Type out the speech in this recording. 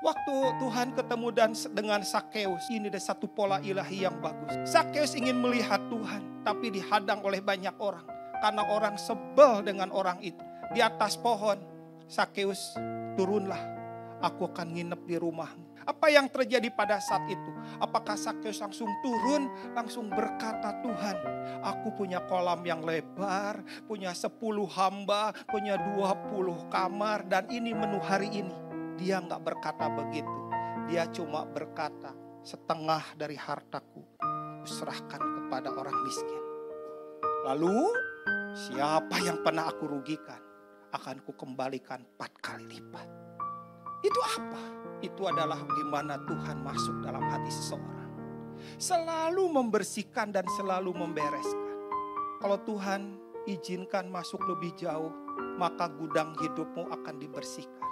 Waktu Tuhan ketemu dengan Sakeus, ini ada satu pola ilahi yang bagus. Sakeus ingin melihat Tuhan, tapi dihadang oleh banyak orang. Karena orang sebel dengan orang itu. Di atas pohon, Sakeus, turunlah, aku akan nginep di rumahmu. Apa yang terjadi pada saat itu? Apakah Sakeus langsung turun, langsung berkata, Tuhan, aku punya kolam yang lebar, punya 10 hamba, punya 20 kamar, dan ini menu hari ini. Dia nggak berkata begitu. Dia cuma berkata, setengah dari hartaku kuserahkan kepada orang miskin. Lalu siapa yang pernah aku rugikan akan kukembalikan 4 kali lipat. Itu apa? Itu adalah gimana Tuhan masuk dalam hati seseorang. Selalu membersihkan dan selalu membereskan. Kalau Tuhan izinkan masuk lebih jauh, maka gudang hidupmu akan dibersihkan.